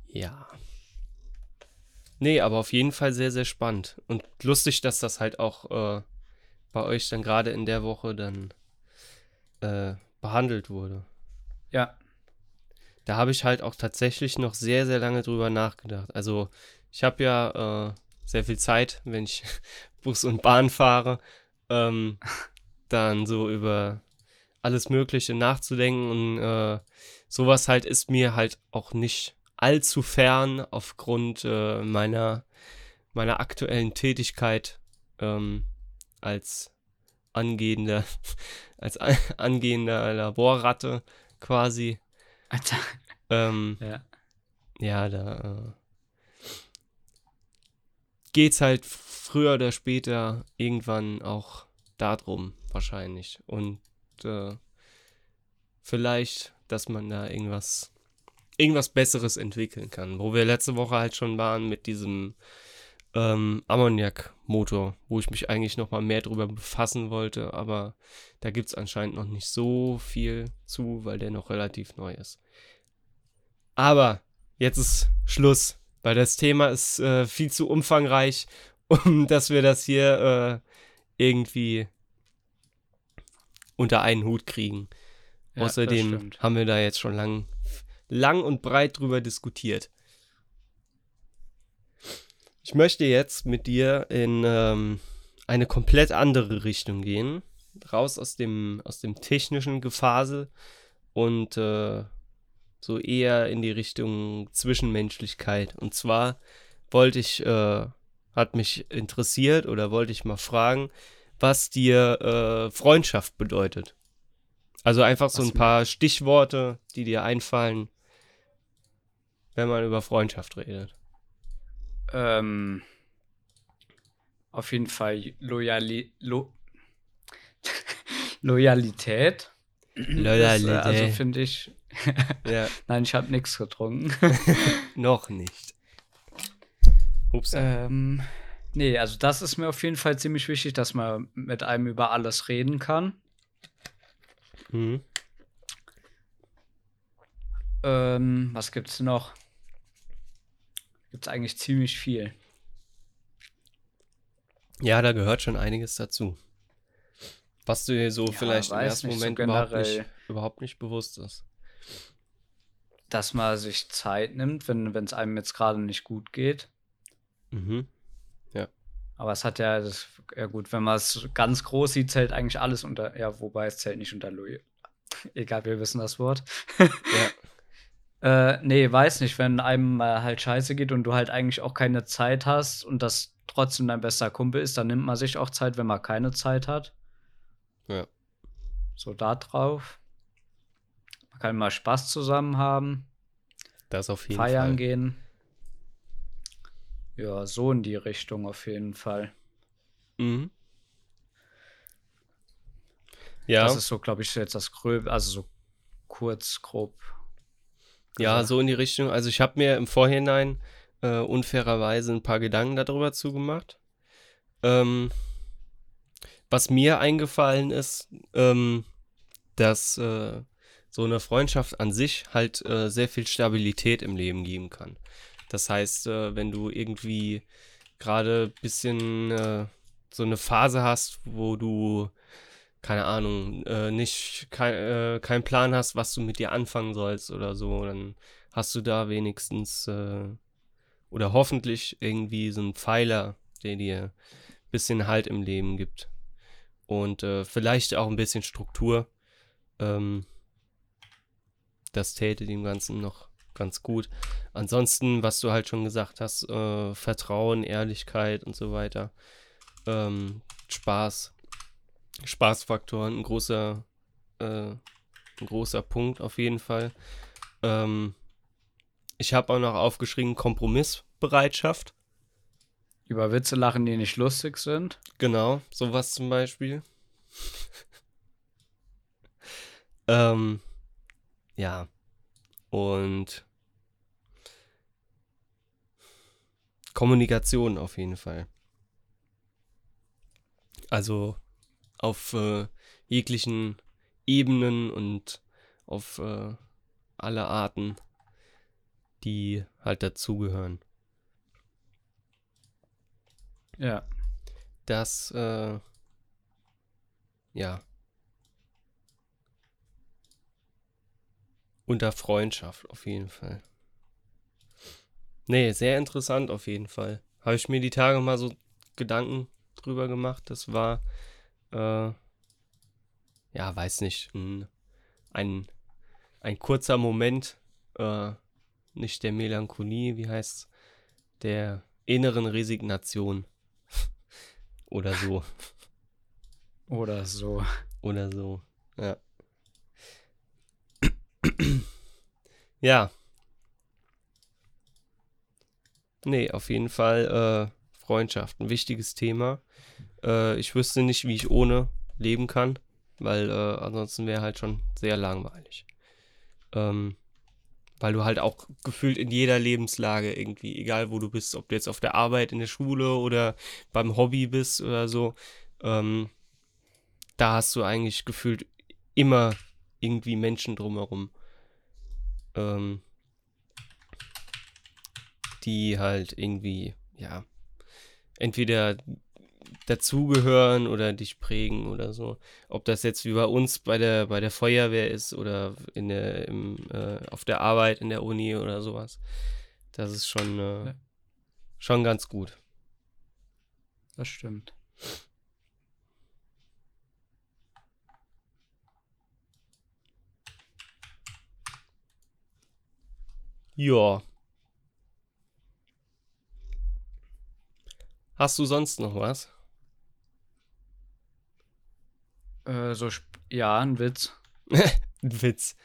Ja. Nee, aber auf jeden Fall sehr, sehr spannend. Und lustig, dass das halt auch äh, bei euch dann gerade in der Woche dann äh, behandelt wurde. Ja. Da habe ich halt auch tatsächlich noch sehr, sehr lange drüber nachgedacht. Also ich habe ja äh, sehr viel Zeit, wenn ich Bus und Bahn fahre, ähm, dann so über alles Mögliche nachzudenken. Und äh, sowas halt ist mir halt auch nicht allzu fern aufgrund äh, meiner, meiner aktuellen Tätigkeit ähm, als angehender, als a- angehender Laborratte quasi. Alter. Ähm, ja. ja, da äh, geht's halt früher oder später irgendwann auch darum wahrscheinlich. Und äh, vielleicht, dass man da irgendwas irgendwas Besseres entwickeln kann, wo wir letzte Woche halt schon waren mit diesem ähm, Ammoniak-Motor, wo ich mich eigentlich noch mal mehr drüber befassen wollte, aber da gibt es anscheinend noch nicht so viel zu, weil der noch relativ neu ist. Aber jetzt ist Schluss, weil das Thema ist äh, viel zu umfangreich, um dass wir das hier äh, irgendwie unter einen Hut kriegen. Ja, außerdem haben wir da jetzt schon lange lang und breit drüber diskutiert. Ich möchte jetzt mit dir in ähm, eine komplett andere Richtung gehen. Raus aus dem, aus dem technischen Gefasel und äh, so eher in die Richtung Zwischenmenschlichkeit. Und zwar wollte ich, äh, hat mich interessiert oder wollte ich mal fragen, was dir äh, Freundschaft bedeutet. Also einfach so ein paar Stichworte, die dir einfallen, wenn man über Freundschaft redet. Ähm, auf jeden Fall Loyali- Lo- Loyalität. Loyalität. Das, also finde ich. Ja. Nein, ich habe nichts getrunken. Noch nicht. Ups. Ähm, nee, also das ist mir auf jeden Fall ziemlich wichtig, dass man mit einem über alles reden kann. Mhm. Ähm, was gibt's noch? Gibt's eigentlich ziemlich viel. Ja, da gehört schon einiges dazu. Was du dir so ja, vielleicht im ersten nicht, Moment so generell, überhaupt, nicht, überhaupt nicht bewusst ist. Dass man sich Zeit nimmt, wenn es einem jetzt gerade nicht gut geht. Mhm. Ja. Aber es hat ja, das, ja gut, wenn man es ganz groß sieht, zählt eigentlich alles unter, ja, wobei es zählt nicht unter Louis. Egal, wir wissen das Wort. Ja. äh, nee, weiß nicht, wenn einem äh, halt scheiße geht und du halt eigentlich auch keine Zeit hast und das trotzdem dein bester Kumpel ist, dann nimmt man sich auch Zeit, wenn man keine Zeit hat. Ja. So da drauf. Man kann mal Spaß zusammen haben. Das auf jeden Fall. Feiern gehen. Ja, so in die Richtung auf jeden Fall. Mhm. Ja. Das ist so, glaube ich, jetzt das Gröbe, also so kurz, grob. Ja, ja, so in die Richtung. Also ich habe mir im Vorhinein äh, unfairerweise ein paar Gedanken darüber zugemacht. Ähm, was mir eingefallen ist, ähm, dass äh, so eine Freundschaft an sich halt äh, sehr viel Stabilität im Leben geben kann. Das heißt, äh, wenn du irgendwie gerade ein bisschen äh, so eine Phase hast, wo du keine Ahnung, äh, nicht, kein, äh, kein Plan hast, was du mit dir anfangen sollst oder so, dann hast du da wenigstens äh, oder hoffentlich irgendwie so einen Pfeiler, der dir ein bisschen Halt im Leben gibt. Und äh, vielleicht auch ein bisschen Struktur. Ähm, das täte dem Ganzen noch ganz gut. Ansonsten, was du halt schon gesagt hast, äh, Vertrauen, Ehrlichkeit und so weiter. Ähm, Spaß. Spaßfaktoren, ein großer, äh, ein großer Punkt auf jeden Fall. Ähm, ich habe auch noch aufgeschrieben, Kompromissbereitschaft. Über Witze lachen, die nicht lustig sind. Genau, sowas zum Beispiel. ähm, ja, und Kommunikation auf jeden Fall. Also auf äh, jeglichen Ebenen und auf äh, alle Arten, die halt dazugehören. Ja. Das, äh, ja. Unter Freundschaft auf jeden Fall. Nee, sehr interessant auf jeden Fall. Habe ich mir die Tage mal so Gedanken drüber gemacht. Das war ja, weiß nicht, ein, ein, ein kurzer Moment, äh, nicht der Melancholie, wie heißt's, der inneren Resignation. Oder so. Oder so. Oder so, ja. Ja. Nee, auf jeden Fall äh, Freundschaft, ein wichtiges Thema. Ich wüsste nicht, wie ich ohne leben kann, weil äh, ansonsten wäre halt schon sehr langweilig. Ähm, weil du halt auch gefühlt in jeder Lebenslage irgendwie, egal wo du bist, ob du jetzt auf der Arbeit, in der Schule oder beim Hobby bist oder so, ähm, da hast du eigentlich gefühlt immer irgendwie Menschen drumherum, ähm, die halt irgendwie, ja, entweder dazugehören oder dich prägen oder so. Ob das jetzt wie bei uns bei der bei der Feuerwehr ist oder in der, im, äh, auf der Arbeit, in der Uni oder sowas. Das ist schon, äh, ja. schon ganz gut. Das stimmt. Ja. Hast du sonst noch was? Äh, so, ja, ein Witz. Ein Witz.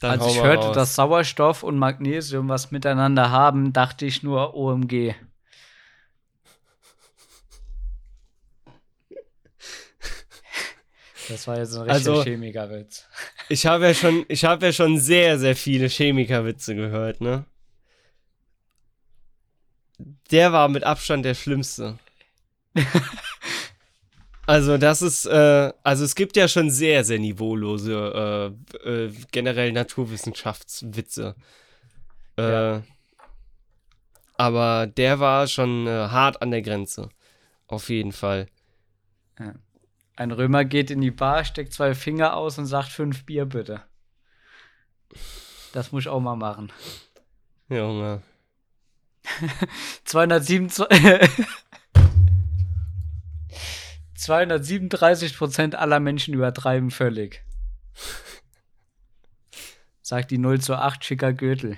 Dann Als ich hörte, raus. dass Sauerstoff und Magnesium was miteinander haben, dachte ich nur O M G. Das war jetzt ein richtiger also, Chemikerwitz. Ich habe ja schon, ich habe ja schon sehr, sehr viele Chemikerwitze gehört, ne? Der war mit Abstand der schlimmste. Also das ist, äh, also es gibt ja schon sehr, sehr niveaulose, äh, äh, generell Naturwissenschaftswitze. Äh, ja. Aber der war schon äh, hart an der Grenze. Auf jeden Fall. Ja. Ein Römer geht in die Bar, steckt zwei Finger aus und sagt fünf Bier bitte. Das muss ich auch mal machen. Junge. zweihundertsiebenunddreißig Prozent aller Menschen übertreiben völlig. Sagt die null zu acht schicker Gürtel.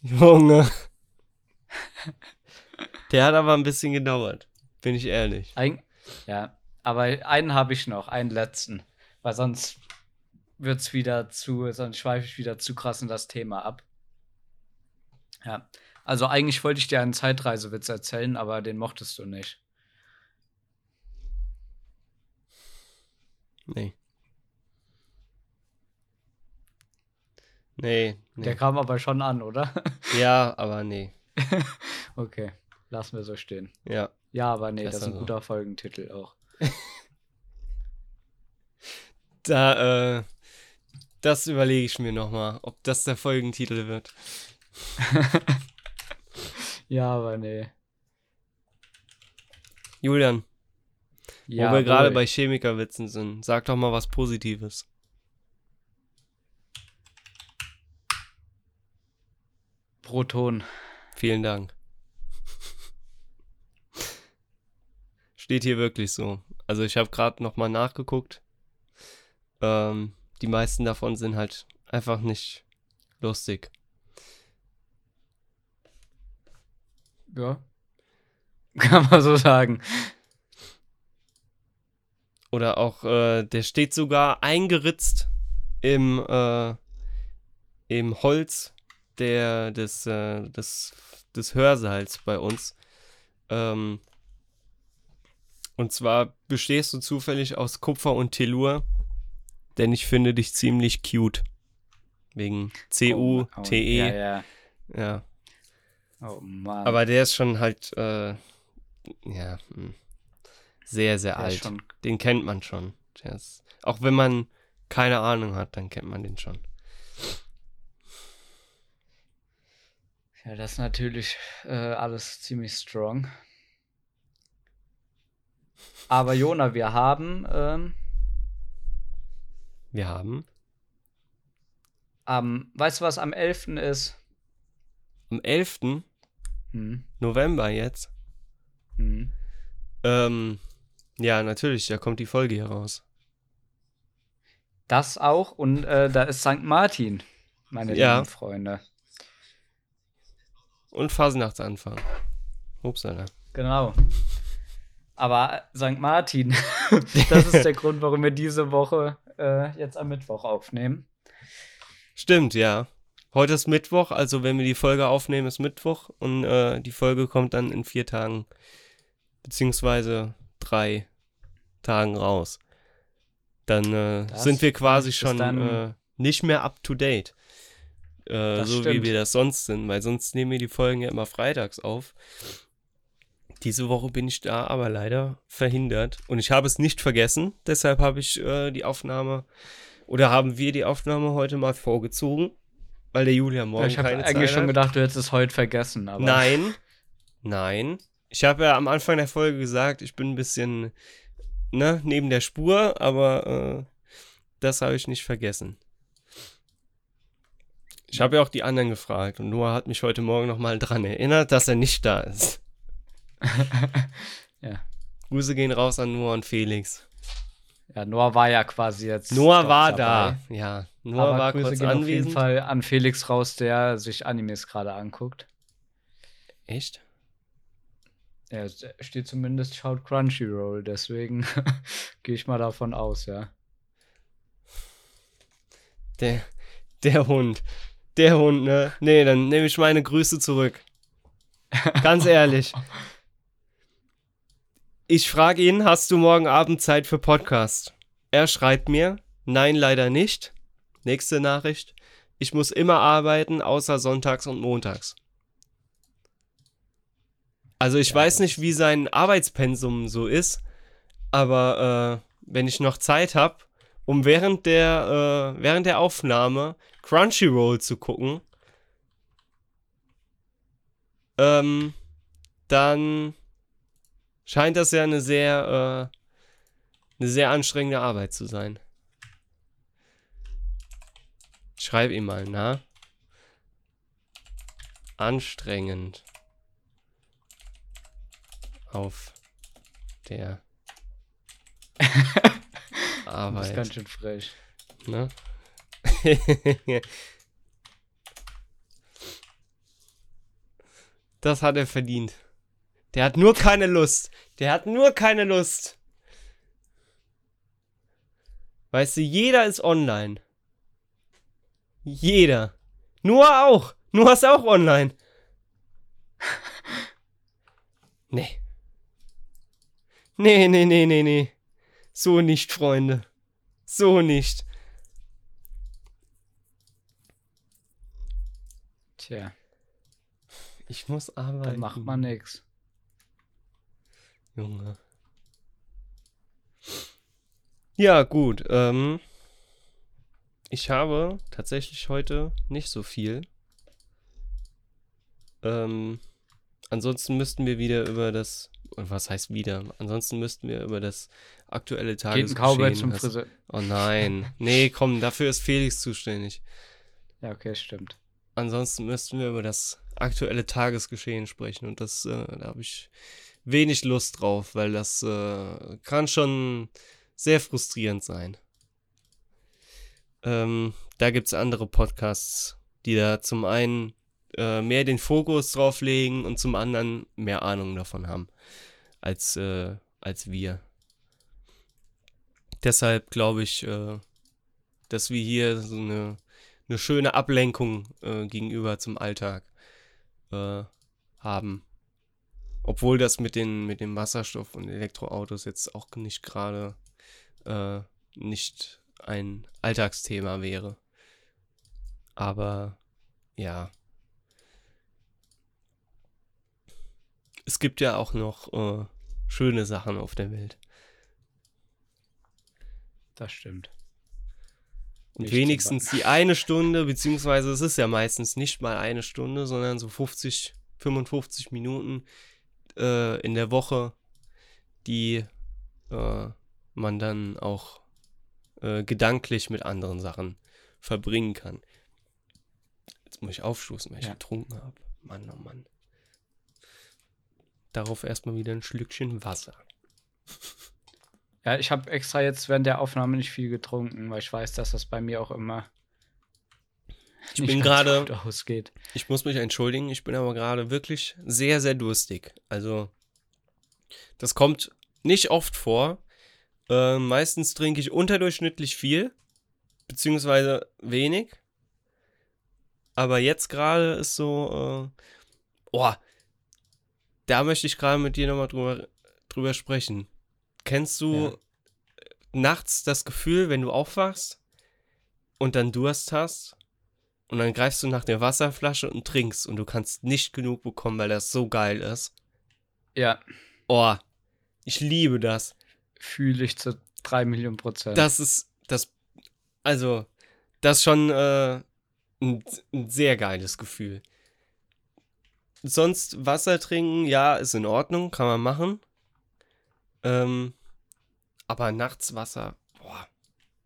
Junge. Der hat aber ein bisschen gedauert, bin ich ehrlich. Eig- Ja, aber einen habe ich noch, einen letzten, weil sonst wird's wieder zu, sonst schweife ich wieder zu krass in das Thema ab. Ja, also eigentlich wollte ich dir einen Zeitreisewitz erzählen, aber den mochtest du nicht. Nee. Nee, nee. Der kam aber schon an, oder? Ja, aber nee. Okay, lassen wir so stehen. Ja. Ja, aber nee, das, das ist ein guter so. Folgentitel auch. Da, äh, das überlege ich mir nochmal, ob das der Folgentitel wird. Ja, aber nee. Julian, ja, wo wir gerade bei Chemikerwitzen sind, sag doch mal was Positives. Proton. Vielen Dank. Steht hier wirklich so. Also ich habe gerade nochmal nachgeguckt. Ähm, die meisten davon sind halt einfach nicht lustig. Ja. Kann man so sagen. Oder auch, äh, der steht sogar eingeritzt im, äh, im Holz der, des, äh, des, des Hörsaals bei uns. Ähm, und zwar bestehst du zufällig aus Kupfer und Tellur, denn ich finde dich ziemlich cute. Wegen C U T E. Oh, oh, ja, ja. Ja. Oh Mann. Aber der ist schon halt, äh, ja, mh. sehr, sehr der alt. Schon. Den kennt man schon. Der ist, auch wenn man keine Ahnung hat, dann kennt man den schon. Ja, das ist natürlich äh, alles ziemlich strong. Aber Jona, wir haben, ähm, wir haben, am, weißt du, was am elften ist? Am elften Hm. November jetzt? Hm. Ähm, ja, natürlich, da kommt die Folge hier raus. Das auch und äh, da ist Sankt Martin, meine ja. lieben Freunde. Und Fasnachtsanfang. Ups, Alter. Genau. Aber Sankt Martin, das ist der Grund, warum wir diese Woche äh, jetzt am Mittwoch aufnehmen. Stimmt, ja. Heute ist Mittwoch, also wenn wir die Folge aufnehmen, ist Mittwoch. Und äh, die Folge kommt dann in vier Tagen, beziehungsweise drei Tagen raus. Dann äh, sind wir quasi schon äh, nicht mehr up to date. Äh, so stimmt. Wie wir das sonst sind, weil sonst nehmen wir die Folgen ja immer freitags auf. Diese Woche bin ich da aber leider verhindert und ich habe es nicht vergessen, deshalb habe ich äh, die Aufnahme oder haben wir die Aufnahme heute mal vorgezogen, weil der Julia morgen keine Zeit hat. Ich habe eigentlich schon gedacht, du hättest es heute vergessen. Aber nein, nein. Ich habe ja am Anfang der Folge gesagt, ich bin ein bisschen ne, neben der Spur, aber äh, das habe ich nicht vergessen. Ich habe ja auch die anderen gefragt und Noah hat mich heute Morgen nochmal dran erinnert, dass er nicht da ist. Ja. Grüße gehen raus an Noah und Felix. Ja, Noah war ja quasi jetzt. Noah war dabei. Da. Ja, Noah aber war Grüße kurz gehen anwesend. Auf jeden Fall an Felix raus, der sich Animes gerade anguckt. Echt? Er steht zumindest, schaut Crunchyroll, deswegen gehe ich mal davon aus, ja. Der, der Hund. Der Hund, ne? Nee, dann nehme ich meine Grüße zurück. Ganz ehrlich. Ich frage ihn, hast du morgen Abend Zeit für Podcast? Er schreibt mir, nein, leider nicht. Nächste Nachricht. Ich muss immer arbeiten, außer sonntags und montags. Also ich ja, weiß nicht, wie sein Arbeitspensum so ist, aber äh, wenn ich noch Zeit habe, um während der, äh, während der Aufnahme Crunchyroll zu gucken, Ähm, dann scheint das ja eine sehr, äh, eine sehr anstrengende Arbeit zu sein. Schreib ihm mal, na? Anstrengend. Auf der Arbeit. Das ist ganz schön frech. Ne? Das hat er verdient. Der hat nur keine Lust. Der hat nur keine Lust. Weißt du, jeder ist online. Jeder. Noah auch. Noah ist auch online. Nee. Nee, nee, nee, nee, nee. So nicht, Freunde. So nicht. Tja. Ich muss arbeiten. Dann macht man nix. Junge. Ja, gut. Ähm, ich habe tatsächlich heute nicht so viel. Ähm, ansonsten müssten wir wieder über das... Was heißt wieder? Ansonsten müssten wir über das aktuelle Tagesgeschehen... Geht ein zum Friseur. Oh nein. Nee, komm, dafür ist Felix zuständig. Ja, okay, stimmt. Ansonsten müssten wir über das aktuelle Tagesgeschehen sprechen und das, äh, da habe ich wenig Lust drauf, weil das äh, kann schon sehr frustrierend sein. Ähm, da gibt es andere Podcasts, die da zum einen äh, mehr den Fokus drauf legen und zum anderen mehr Ahnung davon haben als, äh, als wir. Deshalb glaube ich, äh, dass wir hier so eine eine schöne Ablenkung äh, gegenüber zum Alltag äh, haben. Obwohl das mit, den, mit dem Wasserstoff und Elektroautos jetzt auch nicht gerade äh, nicht ein Alltagsthema wäre. Aber ja. Es gibt ja auch noch äh, schöne Sachen auf der Welt. Das stimmt. Und wenigstens die eine Stunde, beziehungsweise es ist ja meistens nicht mal eine Stunde, sondern so fünfzig, fünfundfünfzig Minuten äh, in der Woche, die äh, man dann auch äh, gedanklich mit anderen Sachen verbringen kann. Jetzt muss ich aufstoßen, weil ich ja. getrunken habe. Mann, oh Mann. Darauf erstmal wieder ein Schlückchen Wasser. Ja, ich habe extra jetzt während der Aufnahme nicht viel getrunken, weil ich weiß, dass das bei mir auch immer ich nicht bin gerade gut ausgeht. Ich muss mich entschuldigen, ich bin aber gerade wirklich sehr, sehr durstig. Also, das kommt nicht oft vor. Äh, meistens trinke ich unterdurchschnittlich viel, beziehungsweise wenig. Aber jetzt gerade ist so, äh, oh, da möchte ich gerade mit dir nochmal drüber, drüber sprechen. Kennst du ja. nachts das Gefühl, wenn du aufwachst und dann Durst hast und dann greifst du nach der Wasserflasche und trinkst und du kannst nicht genug bekommen, weil das so geil ist? Ja. Oh, ich liebe das. Fühle ich zu drei Millionen Prozent. Das ist, das, also, das ist schon äh, ein, ein sehr geiles Gefühl. Sonst Wasser trinken, ja, ist in Ordnung, kann man machen. Ähm, aber nachts Wasser, boah,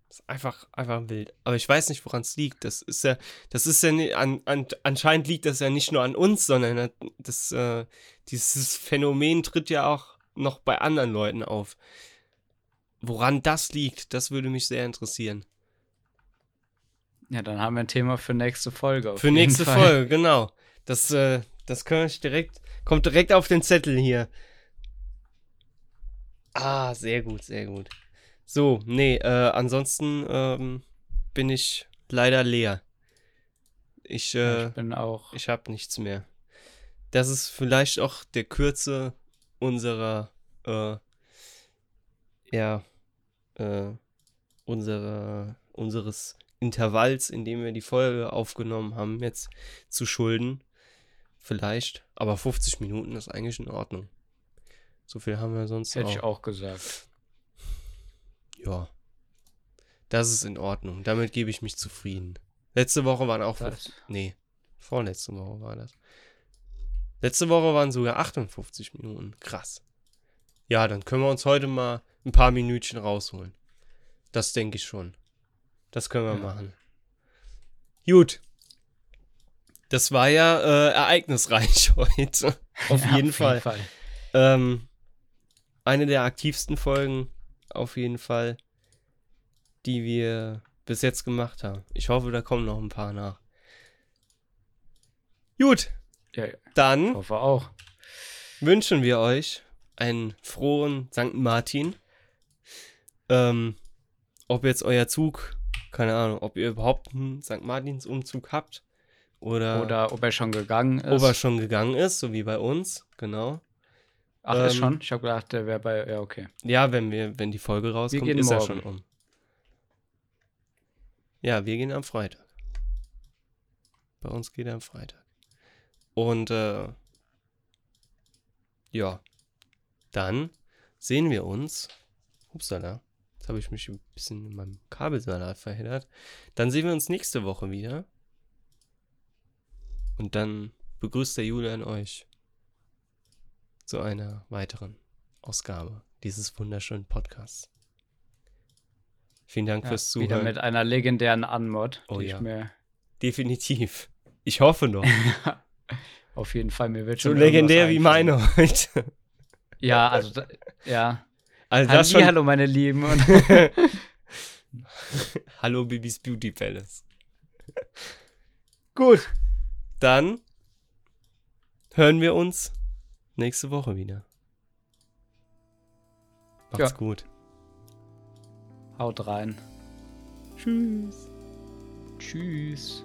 ist einfach, einfach wild. Aber ich weiß nicht, woran es liegt. Das ist ja, das ist ja nicht, an, an, anscheinend liegt das ja nicht nur an uns, sondern das, äh, dieses Phänomen tritt ja auch noch bei anderen Leuten auf. Woran das liegt, das würde mich sehr interessieren. Ja, dann haben wir ein Thema für nächste Folge. Auf für jeden nächste Fall. Folge, genau. Das, äh, das kann ich direkt, kommt direkt auf den Zettel hier. Ah, sehr gut, sehr gut. So, nee, äh, ansonsten ähm, bin ich leider leer. Ich, äh, ich bin auch. Ich habe nichts mehr. Das ist vielleicht auch der Kürze unserer, äh, ja, äh, unserer, unseres Intervalls, in dem wir die Folge aufgenommen haben, jetzt zu schulden. Vielleicht, aber fünfzig Minuten ist eigentlich in Ordnung. So viel haben wir sonst Hätte auch. Hätte ich auch gesagt. Ja. Das ist in Ordnung. Damit gebe ich mich zufrieden. Letzte Woche waren auch... fünfzig, nee, vorletzte Woche war das. Letzte Woche waren sogar achtundfünfzig Minuten. Krass. Ja, dann können wir uns heute mal ein paar Minütchen rausholen. Das denke ich schon. Das können wir ja. machen. Gut. Das war ja äh, ereignisreich heute. Auf ja, jeden auf Fall. Jeden Fall. Ähm... Eine der aktivsten Folgen auf jeden Fall, die wir bis jetzt gemacht haben. Ich hoffe, da kommen noch ein paar nach. Gut, ja, ja. Dann ich hoffe auch. Wünschen wir euch einen frohen Sankt Martin. Ähm, ob jetzt euer Zug, keine Ahnung, ob ihr überhaupt einen Sankt Martins Umzug habt oder, oder ob er schon gegangen ist. Ob er schon gegangen ist, so wie bei uns, genau. Ach, ähm, ist schon? Ich habe gedacht, der wäre bei, ja, okay. Ja, wenn wir, wenn die Folge rauskommt, ist morgen. Er schon um. Ja, wir gehen am Freitag. Bei uns geht er am Freitag. Und, äh, ja, dann sehen wir uns. Upsala, jetzt habe ich mich ein bisschen in meinem Kabelsalat verheddert. Dann sehen wir uns nächste Woche wieder. Und dann begrüßt der Julian euch zu einer weiteren Ausgabe dieses wunderschönen Podcasts. Vielen Dank ja, fürs Zuhören. Wieder mit einer legendären Anmod. Oh ja, mir definitiv. Ich hoffe noch. Auf jeden Fall, mir wird schon so legendär wie meine heute. Ja, also, da, ja. Also das schon. Hallo, meine Lieben. Und hallo, Bibis Beauty Palace. Gut, dann hören wir uns nächste Woche wieder. Macht's ja. gut. Haut rein. Tschüss. Tschüss.